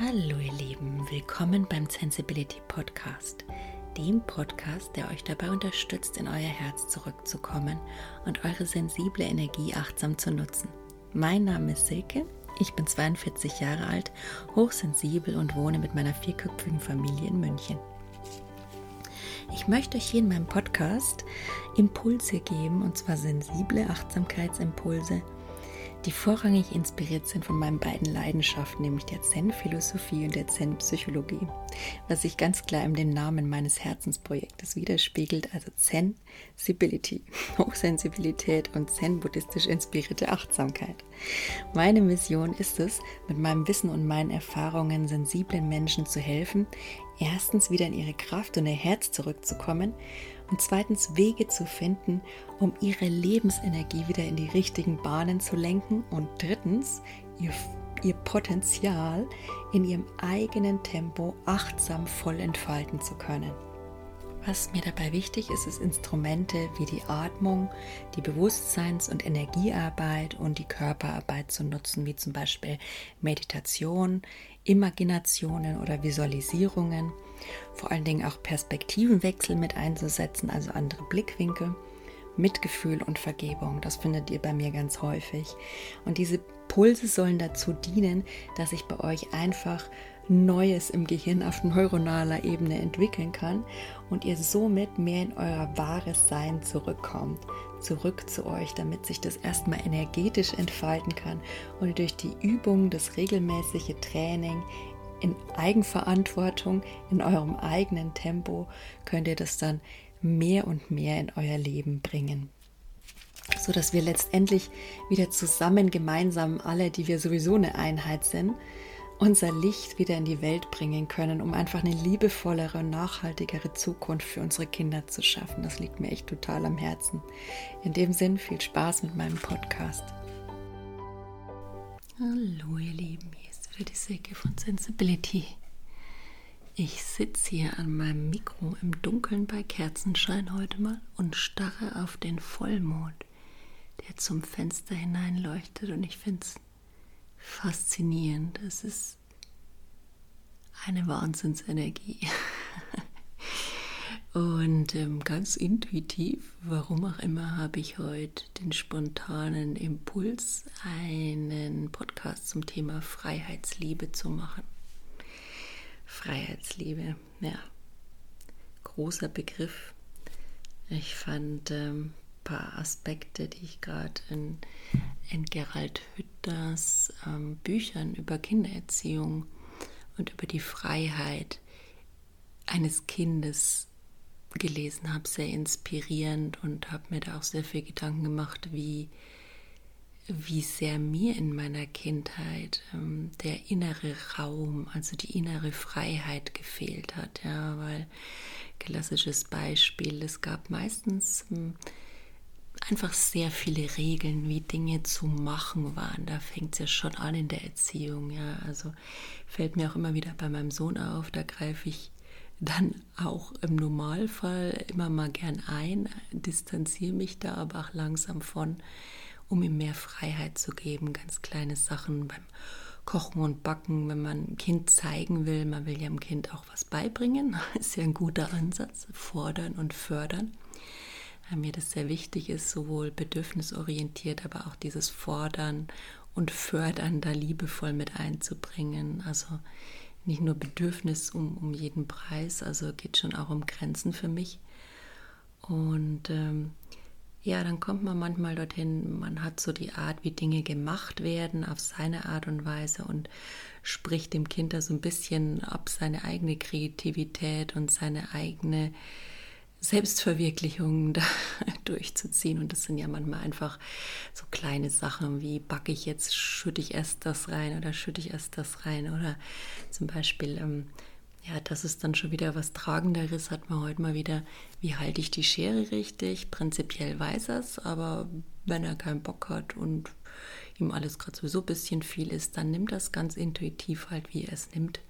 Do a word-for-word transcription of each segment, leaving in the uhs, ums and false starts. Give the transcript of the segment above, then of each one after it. Hallo ihr Lieben, willkommen beim Sensibility Podcast, dem Podcast, der euch dabei unterstützt, in euer Herz zurückzukommen und eure sensible Energie achtsam zu nutzen. Mein Name ist Silke, ich bin zweiundvierzig Jahre alt, hochsensibel und wohne mit meiner vierköpfigen Familie in München. Ich möchte euch hier in meinem Podcast Impulse geben, und zwar sensible Achtsamkeitsimpulse, die vorrangig inspiriert sind von meinen beiden Leidenschaften, nämlich der Zen-Philosophie und der Zen-Psychologie, was sich ganz klar in dem Namen meines Herzensprojektes widerspiegelt, also Zen-Sibility, Hochsensibilität und Zen-Buddhistisch inspirierte Achtsamkeit. Meine Mission ist es, mit meinem Wissen und meinen Erfahrungen sensiblen Menschen zu helfen, erstens wieder in ihre Kraft und ihr Herz zurückzukommen und zweitens Wege zu finden, um ihre Lebensenergie wieder in die richtigen Bahnen zu lenken und drittens ihr, ihr Potenzial in ihrem eigenen Tempo achtsam voll entfalten zu können. Was mir dabei wichtig ist, ist Instrumente wie die Atmung, die Bewusstseins- und Energiearbeit und die Körperarbeit zu nutzen, wie zum Beispiel Meditation, Imaginationen oder Visualisierungen, vor allen Dingen auch Perspektivenwechsel mit einzusetzen, also andere Blickwinkel, Mitgefühl und Vergebung. Das findet ihr bei mir ganz häufig. Und diese Impulse sollen dazu dienen, dass ich bei euch einfach Neues im Gehirn auf neuronaler Ebene entwickeln kann und ihr somit mehr in euer wahres Sein zurückkommt, zurück zu euch, damit sich das erstmal energetisch entfalten kann und durch die Übung, das regelmäßige Training in Eigenverantwortung, in eurem eigenen Tempo, könnt ihr das dann mehr und mehr in euer Leben bringen. So dass wir letztendlich wieder zusammen, gemeinsam, alle, die wir sowieso eine Einheit sind, unser Licht wieder in die Welt bringen können, um einfach eine liebevollere und nachhaltigere Zukunft für unsere Kinder zu schaffen. Das liegt mir echt total am Herzen. In dem Sinn, viel Spaß mit meinem Podcast. Hallo ihr Lieben, hier ist wieder die Silke von Sensibility. Ich sitze hier an meinem Mikro im Dunkeln bei Kerzenschein heute mal und starre auf den Vollmond, der zum Fenster hinein leuchtet, und ich finde es faszinierend. Es ist eine Wahnsinnsenergie. Und ähm, ganz intuitiv, warum auch immer, habe ich heute den spontanen Impuls, einen Podcast zum Thema Freiheitsliebe zu machen. Freiheitsliebe, ja, großer Begriff. Ich fand ähm, paar Aspekte, die ich gerade in, in Gerald Hütters ähm, Büchern über Kindererziehung und über die Freiheit eines Kindes gelesen habe, sehr inspirierend, und habe mir da auch sehr viel Gedanken gemacht, wie, wie sehr mir in meiner Kindheit ähm, der innere Raum, also die innere Freiheit gefehlt hat. Ja, weil, klassisches Beispiel, es gab meistens ähm, einfach sehr viele Regeln, wie Dinge zu machen waren. Da fängt es ja schon an in der Erziehung. Ja, also fällt mir auch immer wieder bei meinem Sohn auf, da greife ich dann auch im Normalfall immer mal gern ein, distanziere mich da aber auch langsam von, um ihm mehr Freiheit zu geben. Ganz kleine Sachen beim Kochen und Backen, wenn man ein Kind zeigen will, man will ja dem Kind auch was beibringen, ist ja ein guter Ansatz, fordern und fördern. Weil mir das sehr wichtig ist, sowohl bedürfnisorientiert, aber auch dieses Fordern und Fördern da liebevoll mit einzubringen. Also nicht nur Bedürfnis um, um jeden Preis, also geht schon auch um Grenzen für mich. Und ähm, ja, dann kommt man manchmal dorthin, man hat so die Art, wie Dinge gemacht werden, auf seine Art und Weise, und spricht dem Kind da so ein bisschen ab seine eigene Kreativität und seine eigene Selbstverwirklichung da durchzuziehen. Und das sind ja manchmal einfach so kleine Sachen wie, backe ich jetzt, schütte ich erst das rein oder schütte ich erst das rein, oder zum Beispiel, ähm, ja, das ist dann schon wieder was Tragenderes, hat man heute mal wieder, wie halte ich die Schere richtig? Prinzipiell weiß er es, aber wenn er keinen Bock hat und ihm alles gerade sowieso ein bisschen viel ist, dann nimmt er es ganz intuitiv halt, wie er es nimmt.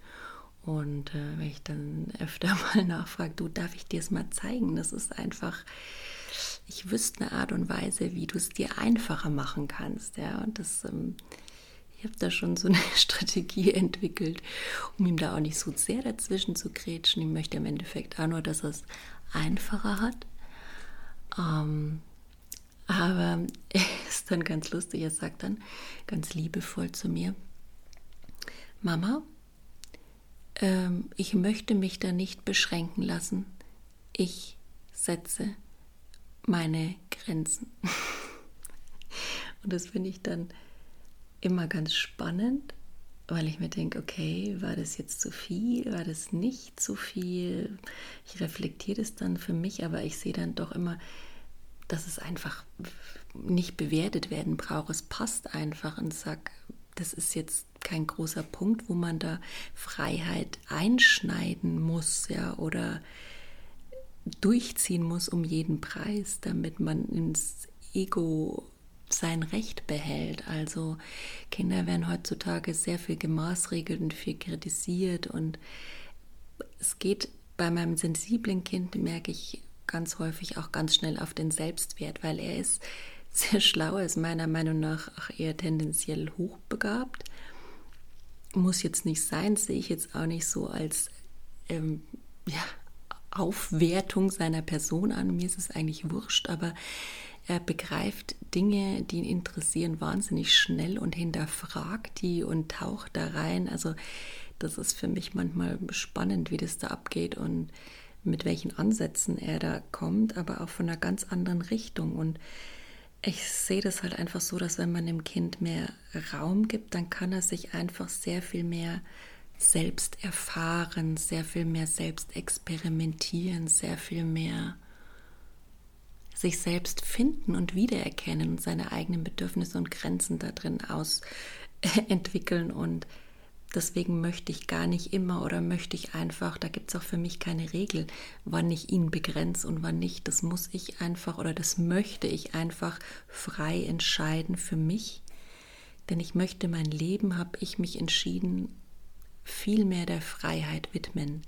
Und äh, wenn ich dann öfter mal nachfrage, du, darf ich dir es mal zeigen? Das ist einfach, ich wüsste eine Art und Weise, wie du es dir einfacher machen kannst. Ja, und das ähm, Ich habe da schon so eine Strategie entwickelt, um ihm da auch nicht so sehr dazwischen zu grätschen. Ich möchte im Endeffekt auch nur, dass er es einfacher hat. Ähm, aber er ist dann ganz lustig, er sagt dann ganz liebevoll zu mir: Mama, ähm, ich möchte mich da nicht beschränken lassen. Ich setze meine Grenzen. Und das finde ich dann immer ganz spannend, weil ich mir denke, okay, war das jetzt zu viel, war das nicht zu viel? Ich reflektiere das dann für mich, aber ich sehe dann doch immer, dass es einfach nicht bewertet werden braucht. Es passt einfach und sag, das ist jetzt kein großer Punkt, wo man da Freiheit einschneiden muss, ja, oder durchziehen muss um jeden Preis, damit man ins Ego sein Recht behält. Also Kinder werden heutzutage sehr viel gemaßregelt und viel kritisiert, und es geht bei meinem sensiblen Kind, merke ich ganz häufig, auch ganz schnell auf den Selbstwert, weil er ist sehr schlau, er ist meiner Meinung nach auch eher tendenziell hochbegabt. Muss jetzt nicht sein, sehe ich jetzt auch nicht so als ähm, ja, Aufwertung seiner Person an. Mir ist es eigentlich wurscht, aber er begreift Dinge, die ihn interessieren, wahnsinnig schnell und hinterfragt die und taucht da rein. Also das ist für mich manchmal spannend, wie das da abgeht und mit welchen Ansätzen er da kommt, aber auch von einer ganz anderen Richtung. Und ich sehe das halt einfach so, dass wenn man dem Kind mehr Raum gibt, dann kann er sich einfach sehr viel mehr selbst erfahren, sehr viel mehr selbst experimentieren, sehr viel mehr sich selbst finden und wiedererkennen und seine eigenen Bedürfnisse und Grenzen da drin ausentwickeln. Und deswegen möchte ich gar nicht immer oder möchte ich einfach, da gibt es auch für mich keine Regel, wann ich ihn begrenze und wann nicht. Das muss ich einfach oder das möchte ich einfach frei entscheiden für mich. Denn ich möchte mein Leben, habe ich mich entschieden, viel mehr der Freiheit widmen.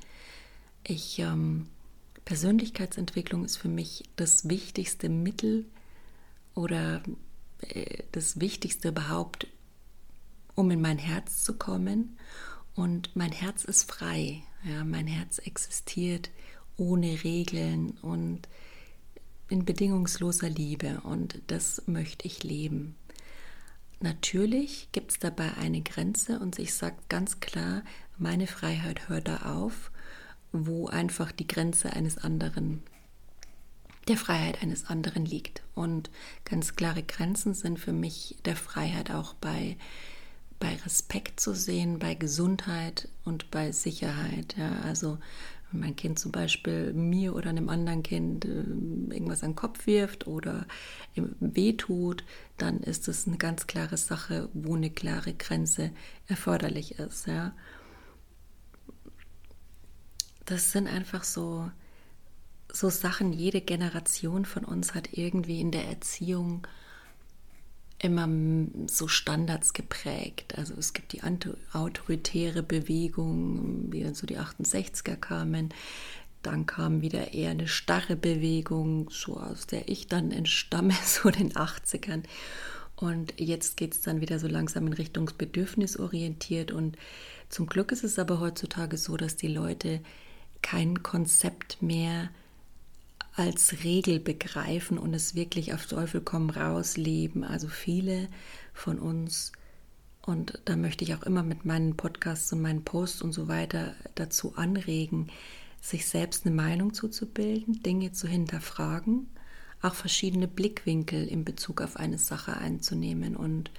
Ich ähm, Persönlichkeitsentwicklung ist für mich das wichtigste Mittel oder das Wichtigste überhaupt, um in mein Herz zu kommen. Und mein Herz ist frei. Ja, mein Herz existiert ohne Regeln und in bedingungsloser Liebe. Und das möchte ich leben. Natürlich gibt es dabei eine Grenze und ich sage ganz klar, meine Freiheit hört da auf, wo einfach die Grenze eines anderen, der Freiheit eines anderen liegt. Und ganz klare Grenzen sind für mich der Freiheit auch bei, bei Respekt zu sehen, bei Gesundheit und bei Sicherheit. Ja, also wenn mein Kind zum Beispiel mir oder einem anderen Kind irgendwas an den Kopf wirft oder wehtut, dann ist es eine ganz klare Sache, wo eine klare Grenze erforderlich ist. Ja. Das sind einfach so, so Sachen, jede Generation von uns hat irgendwie in der Erziehung immer so Standards geprägt. Also es gibt die autoritäre Bewegung, wie dann so die achtundsechziger kamen. Dann kam wieder eher eine starre Bewegung, so aus der ich dann entstamme, so den achtzigern. Und jetzt geht es dann wieder so langsam in Richtung bedürfnisorientiert. Und zum Glück ist es aber heutzutage so, dass die Leute kein Konzept mehr als Regel begreifen und es wirklich auf Teufel komm raus leben. Also viele von uns, und da möchte ich auch immer mit meinen Podcasts und meinen Posts und so weiter dazu anregen, sich selbst eine Meinung zuzubilden, Dinge zu hinterfragen, auch verschiedene Blickwinkel in Bezug auf eine Sache einzunehmen. Und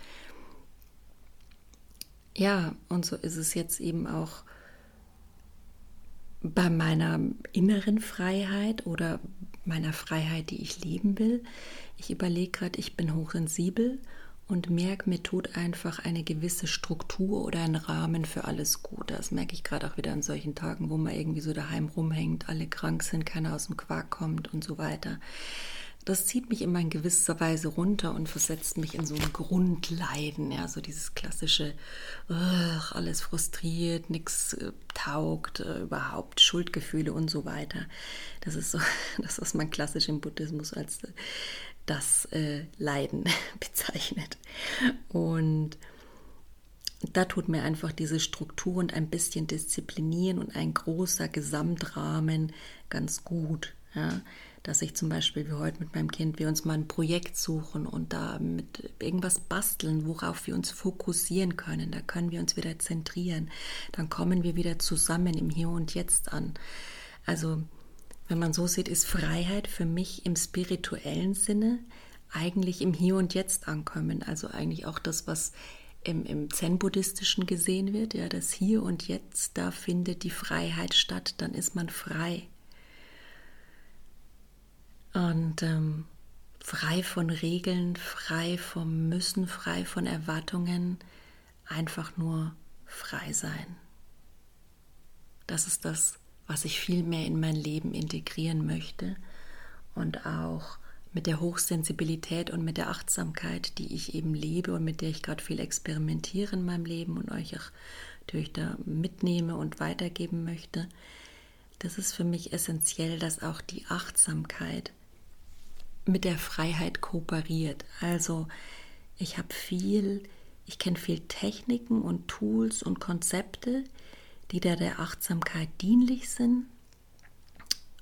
ja, und so ist es jetzt eben auch bei meiner inneren Freiheit oder meiner Freiheit, die ich leben will. Ich überlege gerade, ich bin hochsensibel und merke, mir tut einfach eine gewisse Struktur oder ein Rahmen für alles gut. Das merke ich gerade auch wieder an solchen Tagen, wo man irgendwie so daheim rumhängt, alle krank sind, keiner aus dem Quark kommt und so weiter. Das zieht mich immer in gewisser Weise runter und versetzt mich in so ein Grundleiden, ja, so dieses klassische, ach, alles frustriert, nichts äh, taugt, äh, überhaupt Schuldgefühle und so weiter. Das ist so, das, was man klassisch im Buddhismus als äh, das äh, Leiden bezeichnet. Und da tut mir einfach diese Struktur und ein bisschen Disziplinieren und ein großer Gesamtrahmen ganz gut, ja. Dass ich zum Beispiel wie heute mit meinem Kind, wir uns mal ein Projekt suchen und da mit irgendwas basteln, worauf wir uns fokussieren können. Da können wir uns wieder zentrieren. Dann kommen wir wieder zusammen im Hier und Jetzt an. Also wenn man so sieht, ist Freiheit für mich im spirituellen Sinne eigentlich im Hier und Jetzt ankommen. Also eigentlich auch das, was im, im Zen-Buddhistischen gesehen wird. Ja, das Hier und Jetzt, da findet die Freiheit statt. Dann ist man frei. Und ähm, frei von Regeln, frei vom Müssen, frei von Erwartungen, einfach nur frei sein. Das ist das, was ich viel mehr in mein Leben integrieren möchte und auch mit der Hochsensibilität und mit der Achtsamkeit, die ich eben lebe und mit der ich gerade viel experimentiere in meinem Leben und euch auch natürlich da mitnehme und weitergeben möchte. Das ist für mich essentiell, dass auch die Achtsamkeit mit der Freiheit kooperiert. Also ich habe viel, ich kenne viel Techniken und Tools und Konzepte, die da der Achtsamkeit dienlich sind.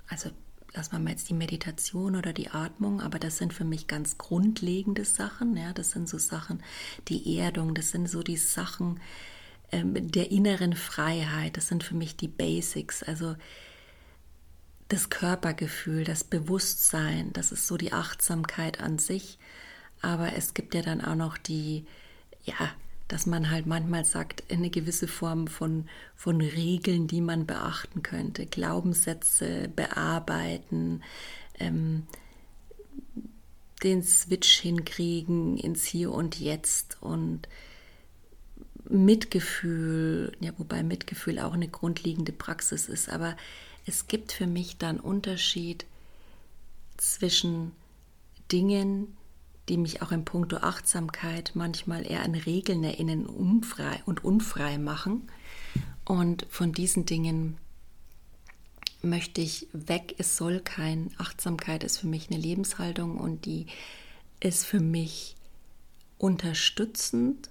Also lassen wir mal jetzt die Meditation oder die Atmung, aber das sind für mich ganz grundlegende Sachen. Ja, das sind so Sachen, die Erdung, das sind so die Sachen ähm, der inneren Freiheit. Das sind für mich die Basics, also das Körpergefühl, das Bewusstsein, das ist so die Achtsamkeit an sich. Aber es gibt ja dann auch noch die, ja, dass man halt manchmal sagt, eine gewisse Form von, von Regeln, die man beachten könnte. Glaubenssätze bearbeiten, ähm, den Switch hinkriegen ins Hier und Jetzt und Mitgefühl, ja, wobei Mitgefühl auch eine grundlegende Praxis ist. Aber es gibt für mich da einen Unterschied zwischen Dingen, die mich auch in puncto Achtsamkeit manchmal eher an Regeln erinnern unfrei und unfrei machen. Und von diesen Dingen möchte ich weg. Es soll kein, Achtsamkeit ist für mich eine Lebenshaltung und die ist für mich unterstützend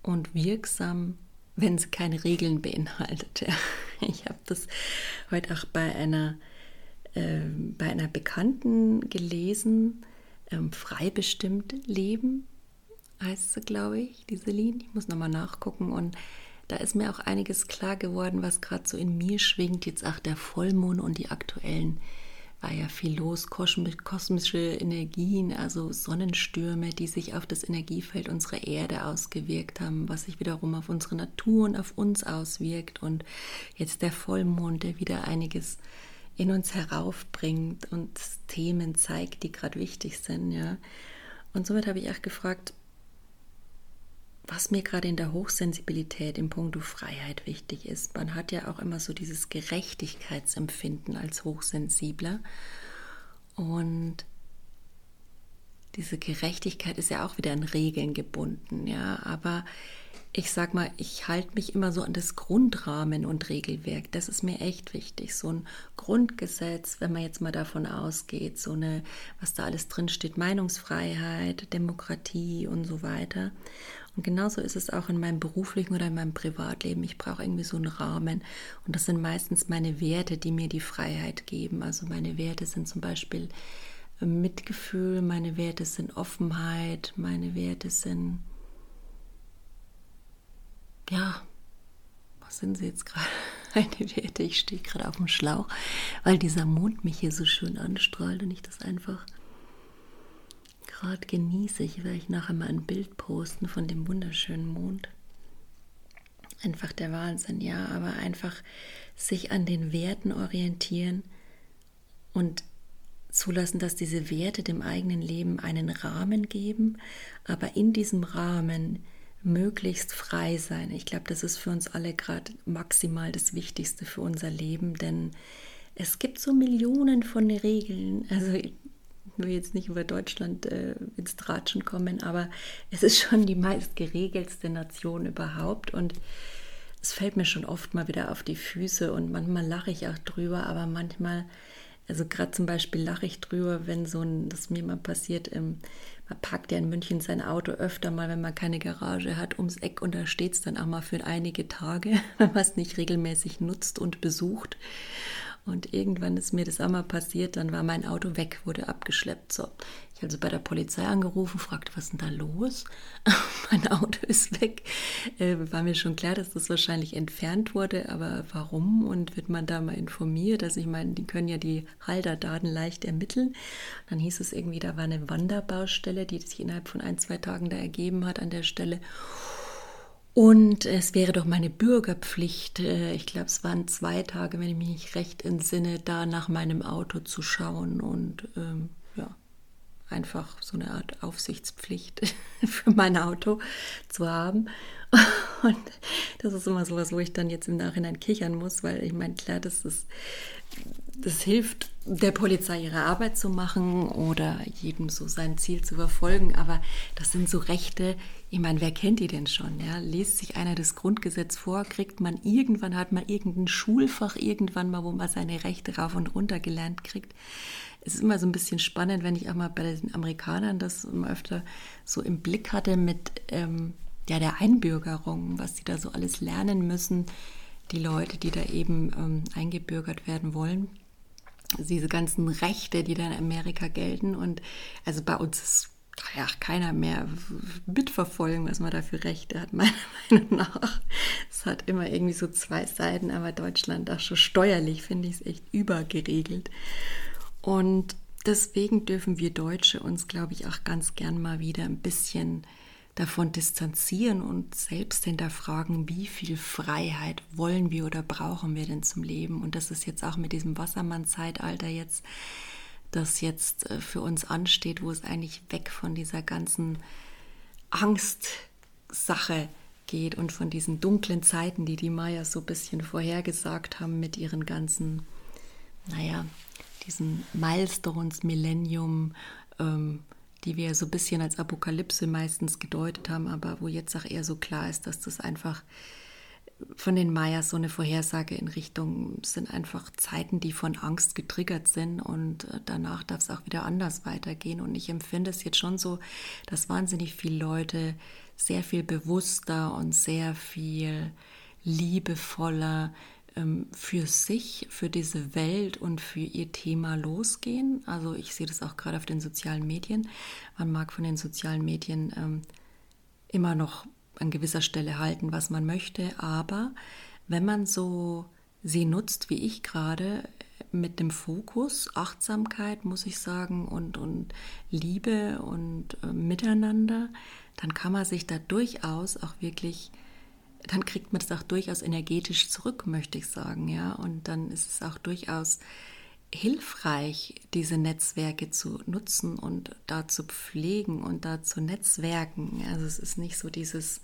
und wirksam, wenn sie keine Regeln beinhaltet. Ja. Ich habe das heute auch bei einer, äh, bei einer Bekannten gelesen, Frei bestimmt leben, heißt sie, glaube ich, diese Linie. Ich muss nochmal nachgucken. Und da ist mir auch einiges klar geworden, was gerade so in mir schwingt. Jetzt auch der Vollmond und die aktuellen, war ja viel los, kosmische Energien, also Sonnenstürme, die sich auf das Energiefeld unserer Erde ausgewirkt haben, was sich wiederum auf unsere Natur und auf uns auswirkt. Und jetzt der Vollmond, der wieder einiges in uns heraufbringt und Themen zeigt, die gerade wichtig sind, ja. Und somit habe ich auch gefragt, was mir gerade in der Hochsensibilität im Punkt Freiheit wichtig ist. Man hat ja auch immer so dieses Gerechtigkeitsempfinden als Hochsensibler. Und diese Gerechtigkeit ist ja auch wieder an Regeln gebunden, ja. Aber ich sag mal, ich halte mich immer so an das Grundrahmen und Regelwerk. Das ist mir echt wichtig. So ein Grundgesetz, wenn man jetzt mal davon ausgeht, so eine, was da alles drin steht, Meinungsfreiheit, Demokratie und so weiter. Und genauso ist es auch in meinem beruflichen oder in meinem Privatleben. Ich brauche irgendwie so einen Rahmen. Und das sind meistens meine Werte, die mir die Freiheit geben. Also meine Werte sind zum Beispiel Mitgefühl, meine Werte sind Offenheit, meine Werte sind... Ja, was sind sie jetzt gerade? Eine Werte, ich stehe gerade auf dem Schlauch, weil dieser Mond mich hier so schön anstrahlt und ich das einfach gerade genieße. Ich werde nachher mal ein Bild posten von dem wunderschönen Mond. Einfach der Wahnsinn, ja, aber einfach sich an den Werten orientieren und zulassen, dass diese Werte dem eigenen Leben einen Rahmen geben, aber in diesem Rahmen möglichst frei sein. Ich glaube, das ist für uns alle gerade maximal das Wichtigste für unser Leben, denn es gibt so Millionen von Regeln. Also ich will jetzt nicht über Deutschland äh, ins Tratschen kommen, aber es ist schon die meistgeregelste Nation überhaupt und es fällt mir schon oft mal wieder auf die Füße und manchmal lache ich auch drüber, aber manchmal, also gerade zum Beispiel lache ich drüber, wenn so ein, das mir mal passiert, ähm, Man parkt ja in München sein Auto öfter mal, wenn man keine Garage hat, ums Eck, und da steht es dann auch mal für einige Tage, wenn man es nicht regelmäßig nutzt und besucht. Und irgendwann ist mir das auch mal passiert, dann war mein Auto weg, wurde abgeschleppt. So, ich habe also bei der Polizei angerufen, fragte, was ist denn da los? Mein Auto ist weg. Äh, war mir schon klar, dass das wahrscheinlich entfernt wurde, aber warum? Und wird man da mal informiert? Also ich meine, die können ja die Halterdaten leicht ermitteln. Dann hieß es irgendwie, da war eine Wanderbaustelle, die sich innerhalb von ein, zwei Tagen da ergeben hat an der Stelle. Und es wäre doch meine Bürgerpflicht, ich glaube, es waren zwei Tage, wenn ich mich nicht recht entsinne, da nach meinem Auto zu schauen und ähm, ja, einfach so eine Art Aufsichtspflicht für mein Auto zu haben. Und das ist immer sowas, wo ich dann jetzt im Nachhinein kichern muss, weil ich meine, klar, das ist, das hilft der Polizei, ihre Arbeit zu machen oder jedem so sein Ziel zu verfolgen, aber das sind so Rechte, ich meine, wer kennt die denn schon? Ja? Liest sich einer das Grundgesetz vor, kriegt man irgendwann, hat man irgendein Schulfach irgendwann mal, wo man seine Rechte rauf und runter gelernt kriegt. Es ist immer so ein bisschen spannend, wenn ich auch mal bei den Amerikanern das immer öfter so im Blick hatte mit ähm, ja, der Einbürgerung, was die da so alles lernen müssen, die Leute, die da eben ähm, eingebürgert werden wollen. Diese ganzen Rechte, die da in Amerika gelten, und also bei uns ist ja keiner mehr mitverfolgen, was man da für Rechte hat, meiner Meinung nach. Es hat immer irgendwie so zwei Seiten, aber Deutschland auch schon steuerlich, finde ich es echt übergeregelt. Und deswegen dürfen wir Deutsche uns, glaube ich, auch ganz gern mal wieder ein bisschen davon distanzieren und selbst hinterfragen, wie viel Freiheit wollen wir oder brauchen wir denn zum Leben? Und das ist jetzt auch mit diesem Wassermann-Zeitalter jetzt, das jetzt für uns ansteht, wo es eigentlich weg von dieser ganzen Angstsache geht und von diesen dunklen Zeiten, die die Maya so ein bisschen vorhergesagt haben mit ihren ganzen, naja, diesen Milestones, Millennium, ähm, die wir so ein bisschen als Apokalypse meistens gedeutet haben, aber wo jetzt auch eher so klar ist, dass das einfach von den Mayas so eine Vorhersage in Richtung sind, einfach Zeiten, die von Angst getriggert sind, und danach darf es auch wieder anders weitergehen. Und ich empfinde es jetzt schon so, dass wahnsinnig viele Leute sehr viel bewusster und sehr viel liebevoller für sich, für diese Welt und für ihr Thema losgehen. Also ich sehe das auch gerade auf den sozialen Medien. Man mag von den sozialen Medien ähm, immer noch an gewisser Stelle halten, was man möchte, aber wenn man so sie nutzt, wie ich gerade, mit dem Fokus, Achtsamkeit, muss ich sagen, und, und Liebe und äh, Miteinander, dann kann man sich da durchaus auch wirklich dann kriegt man das auch durchaus energetisch zurück, möchte ich sagen, ja. Und dann ist es auch durchaus hilfreich, diese Netzwerke zu nutzen und da zu pflegen und da zu netzwerken. Also es ist nicht so dieses,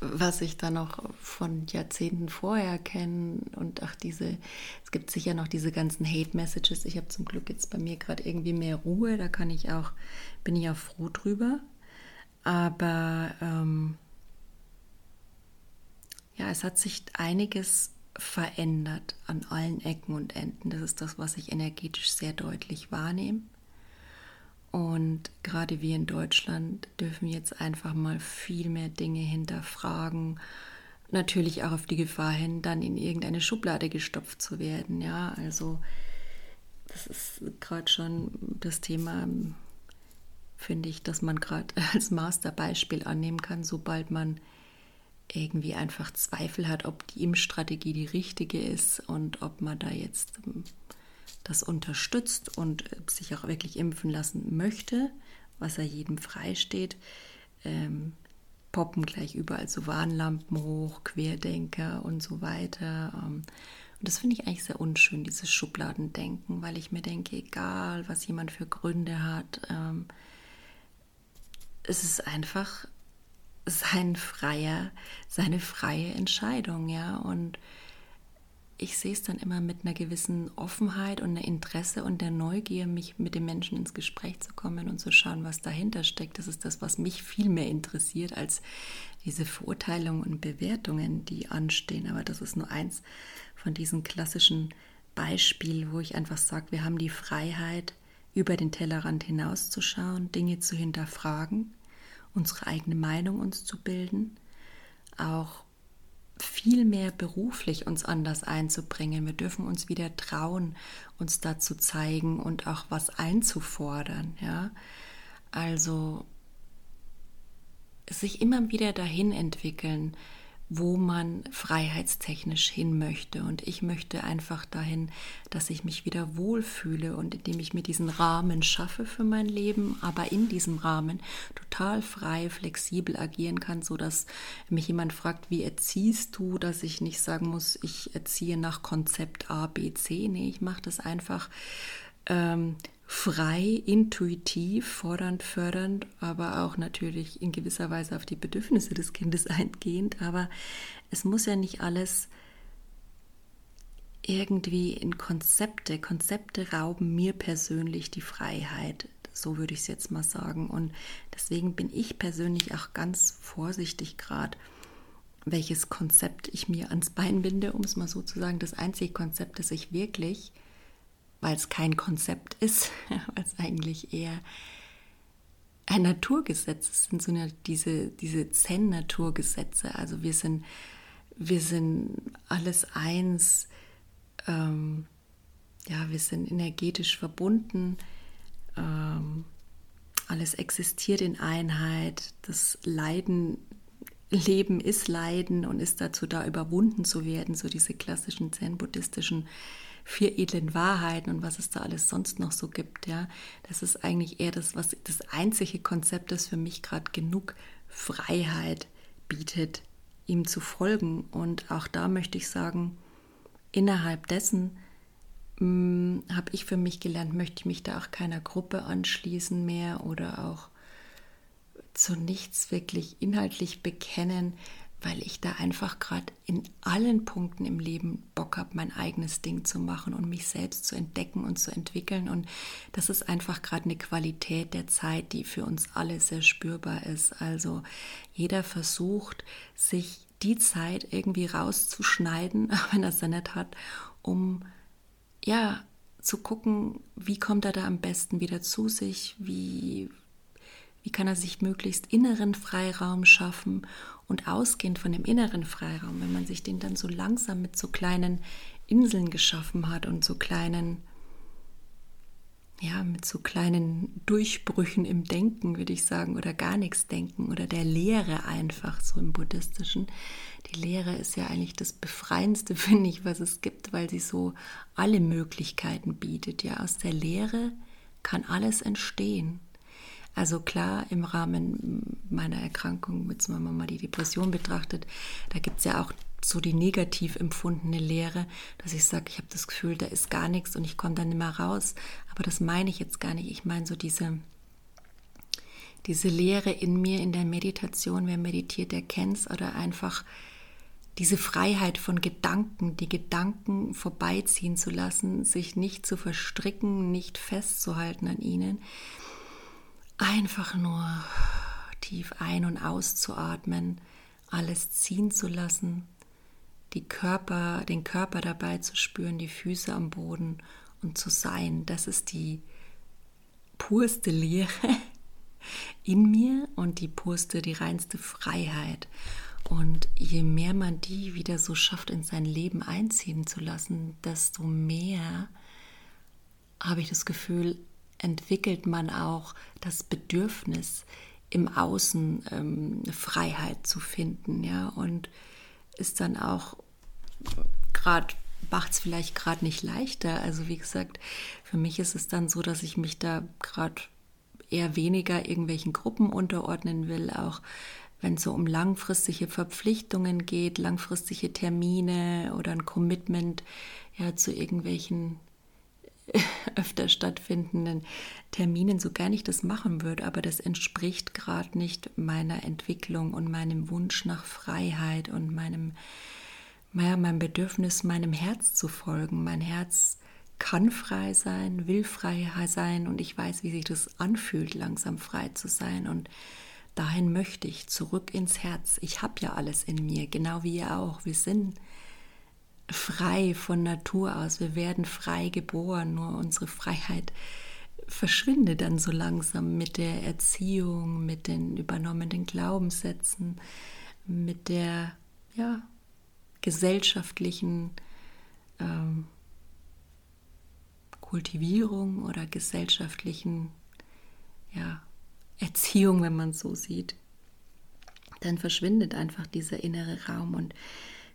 was ich da noch von Jahrzehnten vorher kenne, und auch diese, es gibt sicher noch diese ganzen Hate-Messages. Ich habe zum Glück jetzt bei mir gerade irgendwie mehr Ruhe, da kann ich auch, bin ich auch froh drüber. Aber ähm, ja, es hat sich einiges verändert an allen Ecken und Enden. Das ist das, was ich energetisch sehr deutlich wahrnehme. Und gerade wir in Deutschland dürfen jetzt einfach mal viel mehr Dinge hinterfragen. Natürlich auch auf die Gefahr hin, dann in irgendeine Schublade gestopft zu werden. Ja, also das ist gerade schon das Thema, finde ich, dass man gerade als Masterbeispiel annehmen kann, sobald man irgendwie einfach Zweifel hat, ob die Impfstrategie die richtige ist und ob man da jetzt das unterstützt und sich auch wirklich impfen lassen möchte, was ja jedem freisteht. Ähm, poppen gleich überall so Warnlampen hoch, Querdenker und so weiter. Und das finde ich eigentlich sehr unschön, dieses Schubladendenken, weil ich mir denke, egal, was jemand für Gründe hat, ähm, es ist einfach sein freier, seine freie Entscheidung, ja, und ich sehe es dann immer mit einer gewissen Offenheit und einer Interesse und der Neugier, mich mit den Menschen ins Gespräch zu kommen und zu schauen, was dahinter steckt. Das ist das, was mich viel mehr interessiert, als diese Verurteilungen und Bewertungen, die anstehen, aber das ist nur eins von diesen klassischen Beispielen, wo ich einfach sage, wir haben die Freiheit, über den Tellerrand hinauszuschauen, Dinge zu hinterfragen, unsere eigene Meinung uns zu bilden, auch viel mehr beruflich uns anders einzubringen. Wir dürfen uns wieder trauen, uns da zu zeigen und auch was einzufordern. Ja? Also sich immer wieder dahin entwickeln, wo man freiheitstechnisch hin möchte. Und ich möchte einfach dahin, dass ich mich wieder wohlfühle und indem ich mir diesen Rahmen schaffe für mein Leben, aber in diesem Rahmen total frei, flexibel agieren kann, sodass mich jemand fragt, wie erziehst du, dass ich nicht sagen muss, ich erziehe nach Konzept A, B, C. Nee, ich mache das einfach ähm, frei, intuitiv, fordernd, fördernd, aber auch natürlich in gewisser Weise auf die Bedürfnisse des Kindes eingehend. Aber es muss ja nicht alles irgendwie in Konzepte. Konzepte rauben mir persönlich die Freiheit. So würde ich es jetzt mal sagen. Und deswegen bin ich persönlich auch ganz vorsichtig gerade, welches Konzept ich mir ans Bein binde, um es mal so zu sagen. Das einzige Konzept, das ich wirklich, weil es kein Konzept ist, weil es eigentlich eher ein Naturgesetz ist, sind so eine, diese, diese Zen-Naturgesetze. Also wir sind, wir sind alles eins, ähm, ja, wir sind energetisch verbunden, ähm, alles existiert in Einheit, das Leiden Leben ist Leiden und ist dazu da, überwunden zu werden, so diese klassischen zen-buddhistischen vier edlen Wahrheiten und was es da alles sonst noch so gibt, ja, das ist eigentlich eher das, was das einzige Konzept, das für mich gerade genug Freiheit bietet, ihm zu folgen. Und auch da möchte ich sagen, innerhalb dessen mh, habe ich für mich gelernt, möchte ich mich da auch keiner Gruppe anschließen mehr oder auch zu nichts wirklich inhaltlich bekennen, weil ich da einfach gerade in allen Punkten im Leben Bock habe, mein eigenes Ding zu machen und mich selbst zu entdecken und zu entwickeln. Und das ist einfach gerade eine Qualität der Zeit, die für uns alle sehr spürbar ist. Also jeder versucht, sich die Zeit irgendwie rauszuschneiden, auch wenn er es ja nicht hat, um ja zu gucken, wie kommt er da am besten wieder zu sich, wie... Wie kann er sich möglichst inneren Freiraum schaffen und ausgehend von dem inneren Freiraum, wenn man sich den dann so langsam mit so kleinen Inseln geschaffen hat und so kleinen, ja, mit so kleinen Durchbrüchen im Denken, würde ich sagen, oder gar nichts denken oder der Lehre einfach, so im Buddhistischen. Die Lehre ist ja eigentlich das Befreiendste, finde ich, was es gibt, weil sie so alle Möglichkeiten bietet. Ja, aus der Lehre kann alles entstehen. Also klar, im Rahmen meiner Erkrankung, jetzt wenn man mal die Depression betrachtet, da gibt es ja auch so die negativ empfundene Leere, dass ich sage, ich habe das Gefühl, da ist gar nichts und ich komme dann nicht mehr raus. Aber das meine ich jetzt gar nicht. Ich meine so diese, diese Leere in mir, in der Meditation, wer meditiert, der kennt's, oder einfach diese Freiheit von Gedanken, die Gedanken vorbeiziehen zu lassen, sich nicht zu verstricken, nicht festzuhalten an ihnen. Einfach nur tief ein- und auszuatmen, alles ziehen zu lassen, die Körper, den Körper dabei zu spüren, die Füße am Boden und zu sein. Das ist die purste Lehre in mir und die purste, die reinste Freiheit. Und je mehr man die wieder so schafft, in sein Leben einziehen zu lassen, desto mehr habe ich das Gefühl, entwickelt man auch das Bedürfnis, im Außen ähm, Freiheit zu finden, ja, und ist dann auch gerade, macht es vielleicht gerade nicht leichter. Also wie gesagt, für mich ist es dann so, dass ich mich da gerade eher weniger irgendwelchen Gruppen unterordnen will, auch wenn es so um langfristige Verpflichtungen geht, langfristige Termine oder ein Commitment, ja, zu irgendwelchen öfter stattfindenden Terminen, so gar nicht das machen würde, aber das entspricht gerade nicht meiner Entwicklung und meinem Wunsch nach Freiheit und meinem, naja, meinem Bedürfnis, meinem Herz zu folgen. Mein Herz kann frei sein, will frei sein und ich weiß, wie sich das anfühlt, langsam frei zu sein, und dahin möchte ich, zurück ins Herz. Ich habe ja alles in mir, genau wie ihr auch. Wir sind frei von Natur aus. Wir werden frei geboren, nur unsere Freiheit verschwinde dann so langsam mit der Erziehung, mit den übernommenen Glaubenssätzen, mit der ja, gesellschaftlichen ähm, Kultivierung oder gesellschaftlichen ja, Erziehung, wenn man es so sieht. Dann verschwindet einfach dieser innere Raum. Und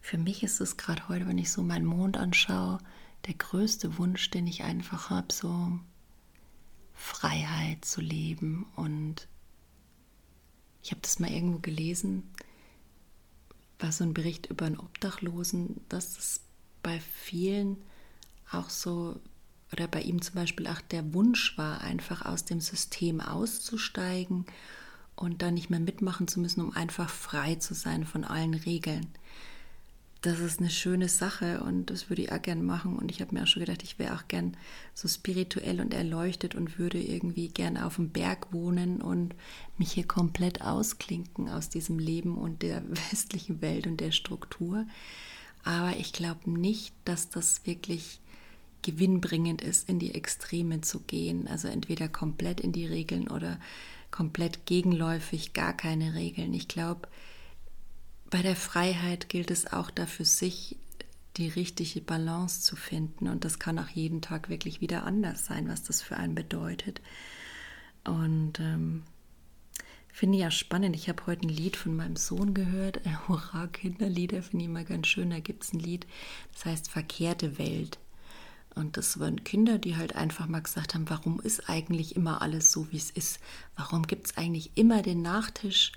für mich ist es gerade heute, wenn ich so meinen Mond anschaue, der größte Wunsch, den ich einfach habe, so Freiheit zu leben. Und ich habe das mal irgendwo gelesen, war so ein Bericht über einen Obdachlosen, dass es bei vielen auch so, oder bei ihm zum Beispiel auch der Wunsch war, einfach aus dem System auszusteigen und da nicht mehr mitmachen zu müssen, um einfach frei zu sein von allen Regeln. Das ist eine schöne Sache und das würde ich auch gern machen. Und ich habe mir auch schon gedacht, ich wäre auch gern so spirituell und erleuchtet und würde irgendwie gern auf dem Berg wohnen und mich hier komplett ausklinken aus diesem Leben und der westlichen Welt und der Struktur. Aber ich glaube nicht, dass das wirklich gewinnbringend ist, in die Extreme zu gehen. Also entweder komplett in die Regeln oder komplett gegenläufig, gar keine Regeln. Ich glaube, bei der Freiheit gilt es auch da für sich, die richtige Balance zu finden. Und das kann auch jeden Tag wirklich wieder anders sein, was das für einen bedeutet. Und ähm, finde ich ja spannend. Ich habe heute ein Lied von meinem Sohn gehört. Äh, Hurra, Kinderlieder finde ich immer ganz schön. Da gibt es ein Lied, das heißt Verkehrte Welt. Und das waren Kinder, die halt einfach mal gesagt haben, warum ist eigentlich immer alles so, wie es ist? Warum gibt es eigentlich immer den Nachtisch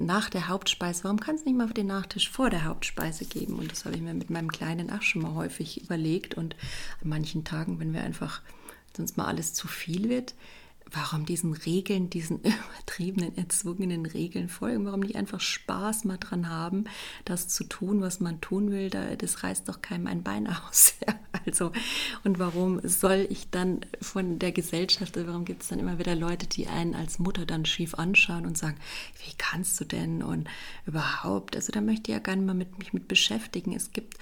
nach der Hauptspeise, warum kann es nicht mal den Nachtisch vor der Hauptspeise geben? Und das habe ich mir mit meinem Kleinen auch schon mal häufig überlegt. Und an manchen Tagen, wenn wir einfach, wenn uns mal alles zu viel wird, warum diesen Regeln, diesen übertriebenen, erzwungenen Regeln folgen? Warum nicht einfach Spaß mal dran haben, das zu tun, was man tun will? Das reißt doch keinem ein Bein aus. Ja, also, und warum soll ich dann von der Gesellschaft, warum gibt es dann immer wieder Leute, die einen als Mutter dann schief anschauen und sagen, wie kannst du denn und überhaupt? Also da möchte ich ja gerne mal mit, mich mit beschäftigen. Es gibt,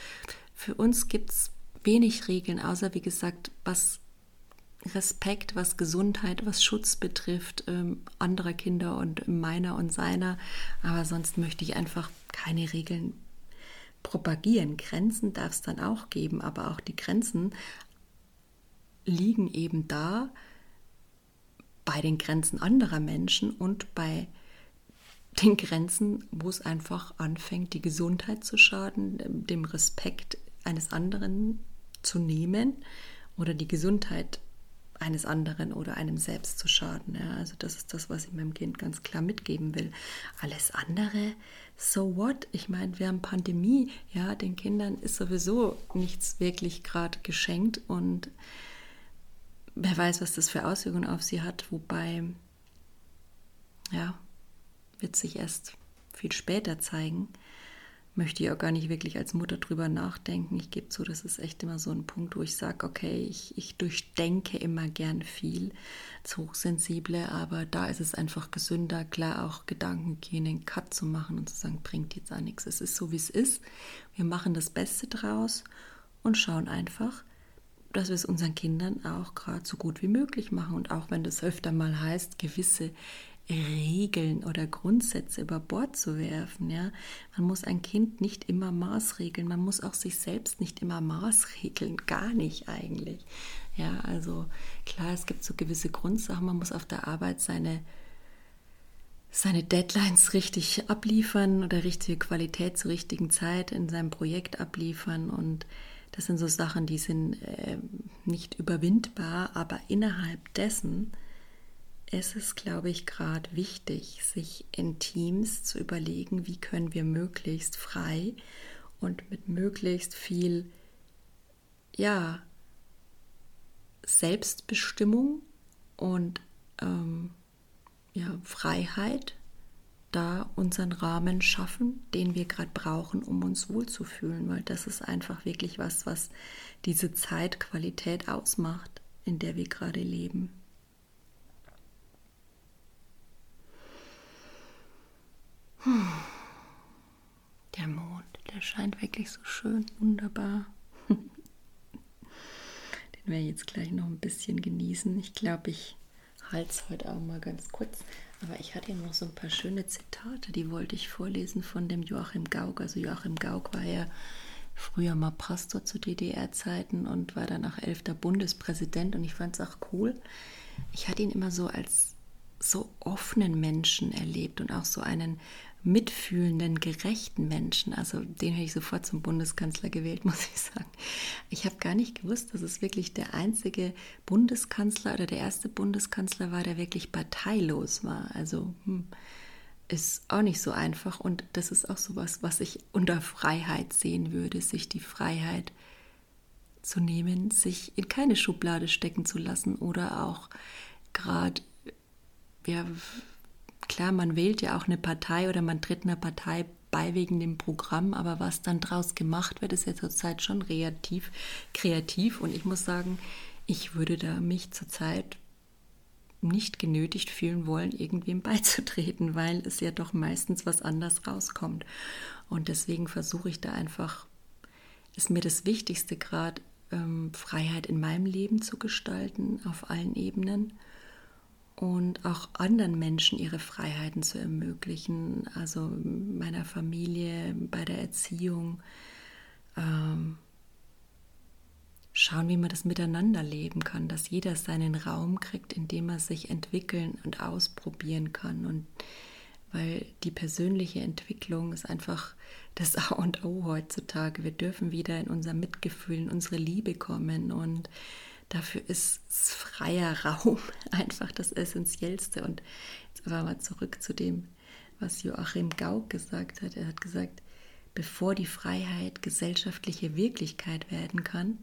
für uns gibt es wenig Regeln, außer wie gesagt, was Respekt, was Gesundheit, was Schutz betrifft, ähm, anderer Kinder und meiner und seiner. Aber sonst möchte ich einfach keine Regeln propagieren. Grenzen darf es dann auch geben, aber auch die Grenzen liegen eben da bei den Grenzen anderer Menschen und bei den Grenzen, wo es einfach anfängt, die Gesundheit zu schaden, dem Respekt eines anderen zu nehmen oder die Gesundheit eines anderen oder einem selbst zu schaden. Ja, also das ist das, was ich meinem Kind ganz klar mitgeben will. Alles andere, so what? Ich meine, wir haben Pandemie, ja, den Kindern ist sowieso nichts wirklich gerade geschenkt und wer weiß, was das für Auswirkungen auf sie hat, wobei, ja, wird sich erst viel später zeigen. Möchte ich auch gar nicht wirklich als Mutter drüber nachdenken. Ich gebe zu, das ist echt immer so ein Punkt, wo ich sage, okay, ich, ich durchdenke immer gern viel, das Hochsensible, aber da ist es einfach gesünder, klar auch Gedankenhygiene einen Cut zu machen und zu sagen, bringt jetzt auch nichts. Es ist so, wie es ist. Wir machen das Beste draus und schauen einfach, dass wir es unseren Kindern auch gerade so gut wie möglich machen. Und auch wenn das öfter mal heißt, gewisse Regeln oder Grundsätze über Bord zu werfen. Ja? Man muss ein Kind nicht immer maßregeln, man muss auch sich selbst nicht immer maßregeln, gar nicht eigentlich. Ja, also klar, es gibt so gewisse Grundsachen, man muss auf der Arbeit seine, seine Deadlines richtig abliefern oder richtige Qualität zur richtigen Zeit in seinem Projekt abliefern und das sind so Sachen, die sind äh, nicht überwindbar, aber innerhalb dessen es ist, glaube ich, gerade wichtig, sich in Teams zu überlegen, wie können wir möglichst frei und mit möglichst viel ja, Selbstbestimmung und ähm, ja, Freiheit da unseren Rahmen schaffen, den wir gerade brauchen, um uns wohlzufühlen, weil das ist einfach wirklich was, was diese Zeitqualität ausmacht, in der wir gerade leben. Der Mond, der scheint wirklich so schön, wunderbar. Den werden wir jetzt gleich noch ein bisschen genießen. Ich glaube, ich halte es heute auch mal ganz kurz. Aber ich hatte ja noch so ein paar schöne Zitate, die wollte ich vorlesen von dem Joachim Gauck. Also Joachim Gauck war ja früher mal Pastor zu D D R-Zeiten und war danach elfter Bundespräsident. Und ich fand es auch cool. Ich hatte ihn immer so als so offenen Menschen erlebt und auch so einen mitfühlenden, gerechten Menschen. Also den hätte ich sofort zum Bundeskanzler gewählt, muss ich sagen. Ich habe gar nicht gewusst, dass es wirklich der einzige Bundeskanzler oder der erste Bundeskanzler war, der wirklich parteilos war. Also hm, ist auch nicht so einfach. Und das ist auch sowas, was ich unter Freiheit sehen würde, sich die Freiheit zu nehmen, sich in keine Schublade stecken zu lassen oder auch gerade, ja, klar, man wählt ja auch eine Partei oder man tritt einer Partei bei wegen dem Programm, aber was dann draus gemacht wird, ist ja zurzeit schon kreativ, kreativ. Und ich muss sagen, ich würde da mich zurzeit nicht genötigt fühlen wollen, irgendwem beizutreten, weil es ja doch meistens was anders rauskommt. Und deswegen versuche ich da einfach, ist mir das Wichtigste gerade, ähm, Freiheit in meinem Leben zu gestalten, auf allen Ebenen. Und auch anderen Menschen ihre Freiheiten zu ermöglichen, also meiner Familie, bei der Erziehung. Ähm, schauen, wie man das miteinander leben kann, dass jeder seinen Raum kriegt, in dem er sich entwickeln und ausprobieren kann. Und weil die persönliche Entwicklung ist einfach das A und O heutzutage. Wir dürfen wieder in unser Mitgefühl, in unsere Liebe kommen und dafür ist freier Raum einfach das Essentiellste. Und jetzt aber mal zurück zu dem, was Joachim Gauck gesagt hat. Er hat gesagt, bevor die Freiheit gesellschaftliche Wirklichkeit werden kann,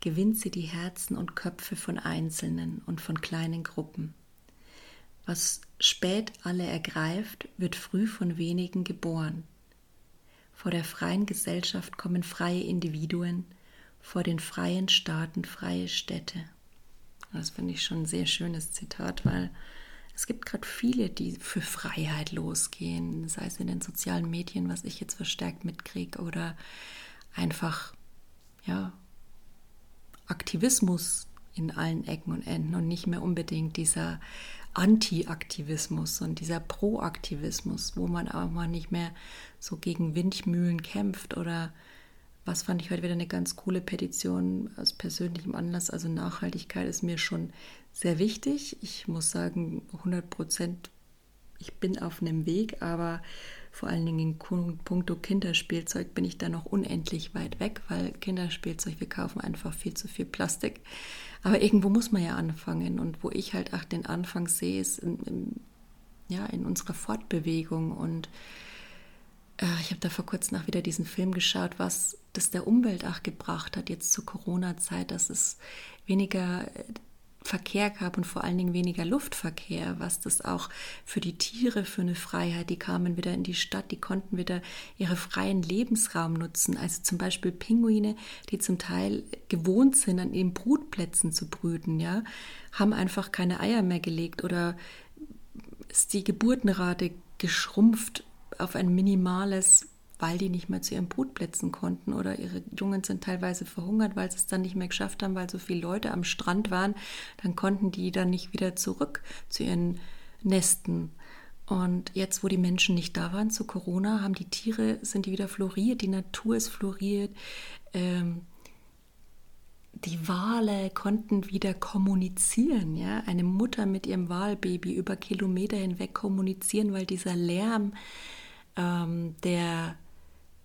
gewinnt sie die Herzen und Köpfe von Einzelnen und von kleinen Gruppen. Was spät alle ergreift, wird früh von wenigen geboren. Vor der freien Gesellschaft kommen freie Individuen, vor den freien Staaten freie Städte. Das finde ich schon ein sehr schönes Zitat, weil es gibt gerade viele, die für Freiheit losgehen, sei es in den sozialen Medien, was ich jetzt verstärkt mitkriege, oder einfach ja, Aktivismus in allen Ecken und Enden und nicht mehr unbedingt dieser Anti-Aktivismus und dieser Pro-Aktivismus, wo man auch mal nicht mehr so gegen Windmühlen kämpft oder was fand ich heute wieder eine ganz coole Petition aus persönlichem Anlass. Also Nachhaltigkeit ist mir schon sehr wichtig. Ich muss sagen, hundert Prozent, ich bin auf einem Weg, aber vor allen Dingen in puncto Kinderspielzeug bin ich da noch unendlich weit weg, weil Kinderspielzeug, wir kaufen einfach viel zu viel Plastik. Aber irgendwo muss man ja anfangen. Und wo ich halt auch den Anfang sehe, ist in, in, ja, in unserer Fortbewegung. Und ich habe da vor kurzem auch wieder diesen Film geschaut, was das der Umwelt auch gebracht hat, jetzt zur Corona-Zeit, dass es weniger Verkehr gab und vor allen Dingen weniger Luftverkehr, was das auch für die Tiere für eine Freiheit, die kamen wieder in die Stadt, die konnten wieder ihren freien Lebensraum nutzen. Also zum Beispiel Pinguine, die zum Teil gewohnt sind, an ihren Brutplätzen zu brüten, ja, haben einfach keine Eier mehr gelegt oder ist die Geburtenrate geschrumpft auf ein minimales, weil die nicht mehr zu ihren Brutplätzen konnten oder ihre Jungen sind teilweise verhungert, weil sie es dann nicht mehr geschafft haben, weil so viele Leute am Strand waren, dann konnten die dann nicht wieder zurück zu ihren Nesten. Und jetzt, wo die Menschen nicht da waren zu Corona, haben die Tiere, sind die wieder floriert, die Natur ist floriert, ähm, die Wale konnten wieder kommunizieren, ja? Eine Mutter mit ihrem Walbaby über Kilometer hinweg kommunizieren, weil dieser Lärm Ähm, der,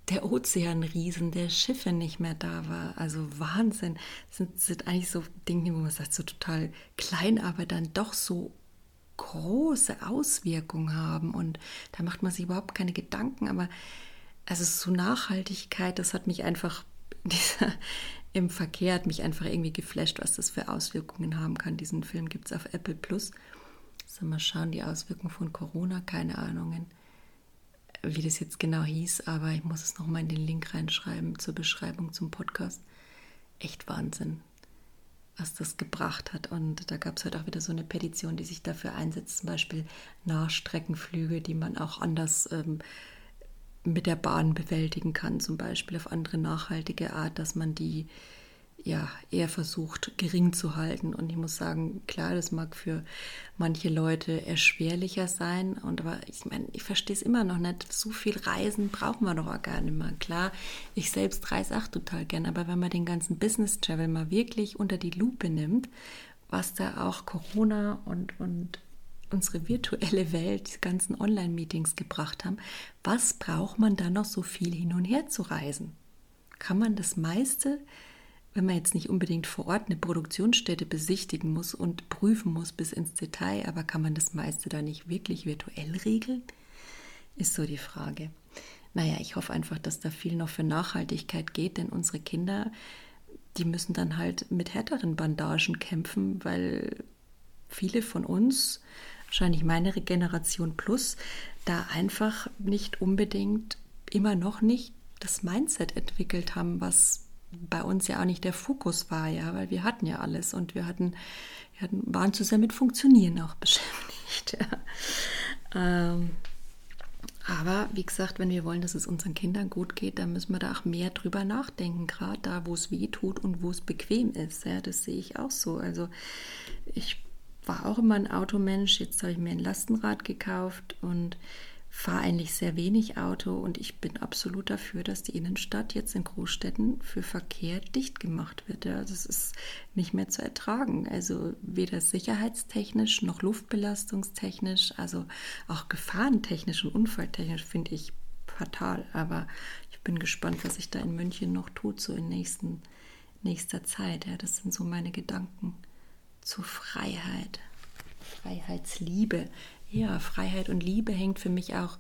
der Ozeanriesen, der Schiffe nicht mehr da war. Also Wahnsinn. Das sind, sind eigentlich so Dinge, wo man sagt, so total klein, aber dann doch so große Auswirkungen haben. Und da macht man sich überhaupt keine Gedanken. Aber also so Nachhaltigkeit, das hat mich einfach, dieser, im Verkehr hat mich einfach irgendwie geflasht, was das für Auswirkungen haben kann. Diesen Film gibt es auf Apple Plus. Also mal schauen, die Auswirkungen von Corona, keine Ahnungen, wie das jetzt genau hieß, aber ich muss es nochmal in den Link reinschreiben zur Beschreibung zum Podcast. Echt Wahnsinn, was das gebracht hat. Und da gab es heute auch wieder so eine Petition, die sich dafür einsetzt, zum Beispiel Nahstreckenflüge, die man auch anders ähm, mit der Bahn bewältigen kann, zum Beispiel auf andere nachhaltige Art, dass man die ja, eher versucht, gering zu halten. Und ich muss sagen, klar, das mag für manche Leute erschwerlicher sein. Und aber ich meine, ich verstehe es immer noch nicht. So viel Reisen brauchen wir doch auch gar nicht mehr. Klar, ich selbst reise auch total gern. Aber wenn man den ganzen Business Travel mal wirklich unter die Lupe nimmt, was da auch Corona und, und unsere virtuelle Welt, die ganzen Online-Meetings gebracht haben, was braucht man da noch so viel hin und her zu reisen? Kann man das meiste, wenn man jetzt nicht unbedingt vor Ort eine Produktionsstätte besichtigen muss und prüfen muss bis ins Detail, aber kann man das meiste da nicht wirklich virtuell regeln? Ist so die Frage. Naja, ich hoffe einfach, dass da viel noch für Nachhaltigkeit geht, denn unsere Kinder, die müssen dann halt mit härteren Bandagen kämpfen, weil viele von uns, wahrscheinlich meine Generation plus, da einfach nicht unbedingt, immer noch nicht, das Mindset entwickelt haben, was bei uns ja auch nicht der Fokus war, ja, weil wir hatten ja alles und wir hatten, wir hatten waren zu sehr mit Funktionieren auch beschäftigt. Ja. Ähm, aber wie gesagt, wenn wir wollen, dass es unseren Kindern gut geht, dann müssen wir da auch mehr drüber nachdenken, gerade da, wo es weh tut und wo es bequem ist. Ja, das sehe ich auch so. Also ich war auch immer ein Automensch, jetzt habe ich mir ein Lastenrad gekauft und fahre eigentlich sehr wenig Auto und ich bin absolut dafür, dass die Innenstadt jetzt in Großstädten für Verkehr dicht gemacht wird. Ja, das ist nicht mehr zu ertragen, also weder sicherheitstechnisch noch luftbelastungstechnisch, also auch gefahrentechnisch und unfalltechnisch finde ich fatal, aber ich bin gespannt, was sich da in München noch tut, so in nächsten, nächster Zeit. Ja, das sind so meine Gedanken zur Freiheit, Freiheitsliebe. Ja, Freiheit und Liebe hängt für mich auch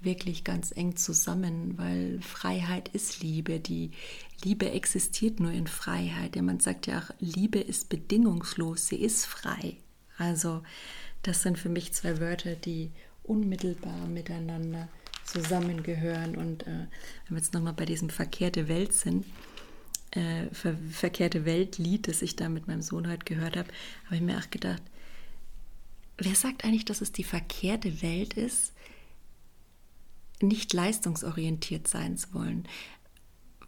wirklich ganz eng zusammen, weil Freiheit ist Liebe. Die Liebe existiert nur in Freiheit. Ja, man sagt ja auch, Liebe ist bedingungslos, sie ist frei. Also das sind für mich zwei Wörter, die unmittelbar miteinander zusammengehören. Und äh, wenn wir jetzt nochmal bei diesem verkehrte Welt sind, äh, ver- verkehrte Weltlied, das ich da mit meinem Sohn heute gehört habe, habe ich mir auch gedacht, wer sagt eigentlich, dass es die verkehrte Welt ist, nicht leistungsorientiert sein zu wollen?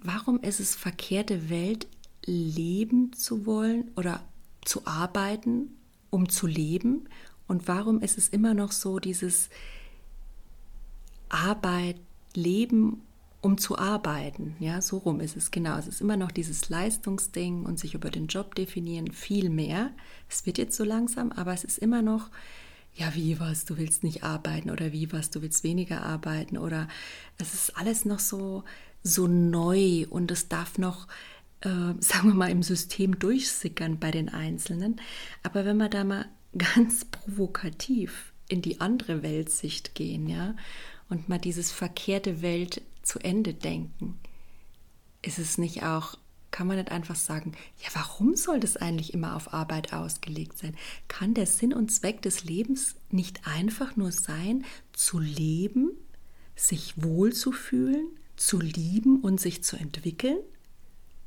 Warum ist es verkehrte Welt, leben zu wollen oder zu arbeiten, um zu leben? Und warum ist es immer noch so, dieses Arbeit, Leben, um zu arbeiten? Ja, so rum ist es, genau. Es ist immer noch dieses Leistungsding und sich über den Job definieren, viel mehr. Es wird jetzt so langsam, aber es ist immer noch, ja, wie was, du willst nicht arbeiten oder wie was, du willst weniger arbeiten oder es ist alles noch so, so neu und es darf noch, äh, sagen wir mal, im System durchsickern bei den Einzelnen. Aber wenn wir da mal ganz provokativ in die andere Weltsicht gehen, ja, und mal dieses verkehrte Welt zu Ende denken, ist es nicht auch, kann man nicht einfach sagen, ja, warum soll das eigentlich immer auf Arbeit ausgelegt sein? Kann der Sinn und Zweck des Lebens nicht einfach nur sein, zu leben, sich wohlzufühlen, zu lieben und sich zu entwickeln?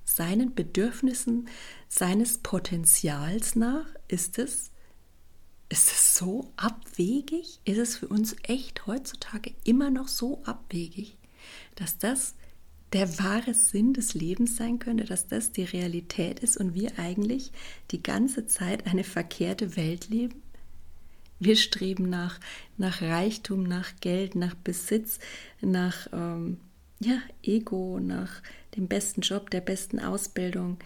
Seinen Bedürfnissen, seines Potenzials nach, ist es Ist es so abwegig? Ist es für uns echt heutzutage immer noch so abwegig, dass das der wahre Sinn des Lebens sein könnte, dass das die Realität ist und wir eigentlich die ganze Zeit eine verkehrte Welt leben? Wir streben nach, nach Reichtum, nach Geld, nach Besitz, nach ähm, ja, Ego, nach dem besten Job, der besten Ausbildung,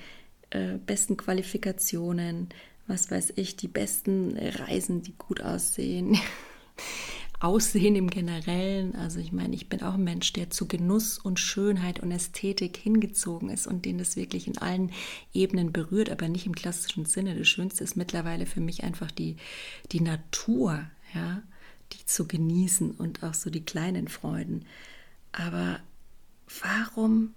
äh, besten Qualifikationen, was weiß ich, die besten Reisen, die gut aussehen, aussehen im Generellen. Also ich meine, ich bin auch ein Mensch, der zu Genuss und Schönheit und Ästhetik hingezogen ist und den das wirklich in allen Ebenen berührt, aber nicht im klassischen Sinne. Das Schönste ist mittlerweile für mich einfach die, die Natur, ja, die zu genießen und auch so die kleinen Freuden. Aber warum,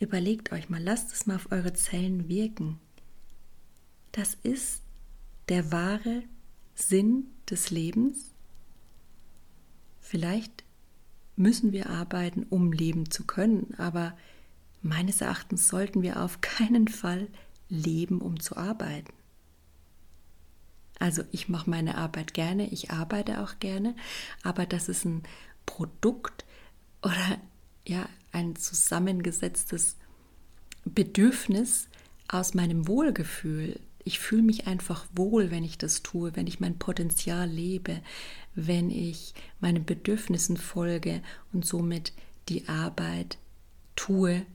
überlegt euch mal, lasst es mal auf eure Zellen wirken. Das ist der wahre Sinn des Lebens. Vielleicht müssen wir arbeiten, um leben zu können, aber meines Erachtens sollten wir auf keinen Fall leben, um zu arbeiten. Also ich mache meine Arbeit gerne, ich arbeite auch gerne, aber das ist ein Produkt oder ja, ein zusammengesetztes Bedürfnis aus meinem Wohlgefühl. Ich fühle mich einfach wohl, wenn ich das tue, wenn ich mein Potenzial lebe, wenn ich meinen Bedürfnissen folge und somit die Arbeit tue,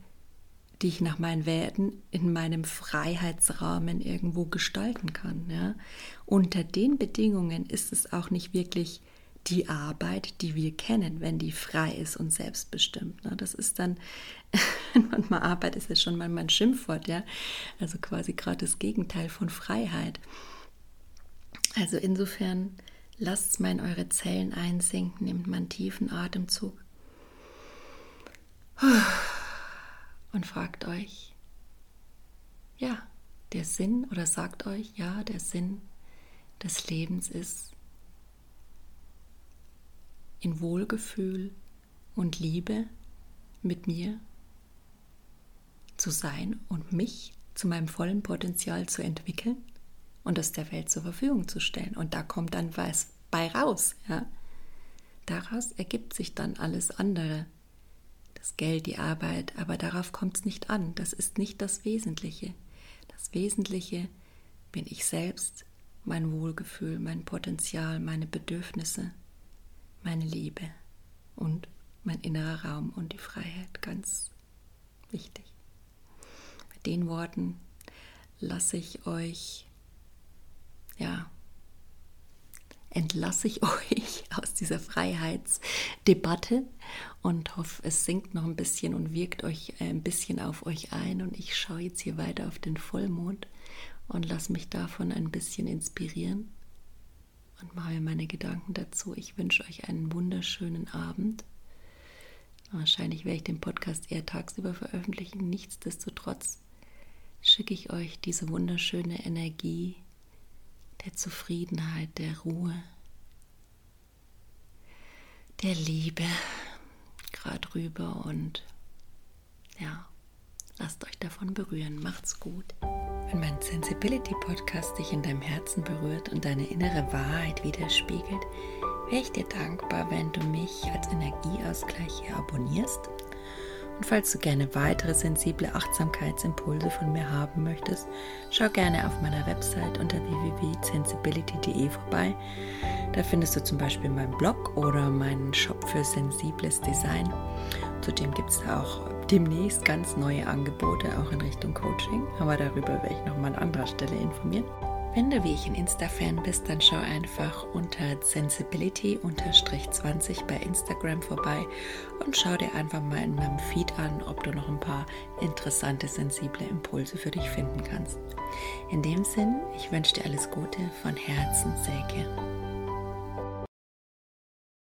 die ich nach meinen Werten in meinem Freiheitsrahmen irgendwo gestalten kann. Ja? Unter den Bedingungen ist es auch nicht wirklich die Arbeit, die wir kennen, wenn die frei ist und selbstbestimmt. Ne? Das ist dann, manchmal Arbeit ist ja schon mal mein Schimpfwort, ja, also quasi gerade das Gegenteil von Freiheit. Also insofern, lasst mal in eure Zellen einsinken, nehmt mal einen tiefen Atemzug und fragt euch, ja, der Sinn, oder sagt euch, ja, der Sinn des Lebens ist, in Wohlgefühl und Liebe mit mir zu sein und mich zu meinem vollen Potenzial zu entwickeln und das der Welt zur Verfügung zu stellen. Und da kommt dann was bei raus. Ja? Daraus ergibt sich dann alles andere. Das Geld, die Arbeit, aber darauf kommt es nicht an. Das ist nicht das Wesentliche. Das Wesentliche bin ich selbst, mein Wohlgefühl, mein Potenzial, meine Bedürfnisse, meine Liebe und mein innerer Raum und die Freiheit, ganz wichtig. Mit den Worten lasse ich euch, ja, entlasse ich euch aus dieser Freiheitsdebatte und hoffe, es sinkt noch ein bisschen und wirkt euch ein bisschen auf euch ein. Und ich schaue jetzt hier weiter auf den Vollmond und lasse mich davon ein bisschen inspirieren. Und mache mir meine Gedanken dazu. Ich wünsche euch einen wunderschönen Abend. Wahrscheinlich werde ich den Podcast eher tagsüber veröffentlichen. Nichtsdestotrotz schicke ich euch diese wunderschöne Energie der Zufriedenheit, der Ruhe, der Liebe gerade rüber. Und ja, lasst euch davon berühren. Macht's gut. Wenn mein Sensibility-Podcast dich in deinem Herzen berührt und deine innere Wahrheit widerspiegelt, wäre ich dir dankbar, wenn du mich als Energieausgleich hier abonnierst. Und falls du gerne weitere sensible Achtsamkeitsimpulse von mir haben möchtest, schau gerne auf meiner Website unter w w w punkt sensibility punkt d e vorbei. Da findest du zum Beispiel meinen Blog oder meinen Shop für sensibles Design. Zudem gibt es auch demnächst ganz neue Angebote, auch in Richtung Coaching, aber darüber werde ich nochmal an anderer Stelle informieren. Wenn du wie ich ein Insta-Fan bist, dann schau einfach unter Sensibility zwanzig bei Instagram vorbei und schau dir einfach mal in meinem Feed an, ob du noch ein paar interessante, sensible Impulse für dich finden kannst. In dem Sinn, ich wünsche dir alles Gute, von Herzen, Silke.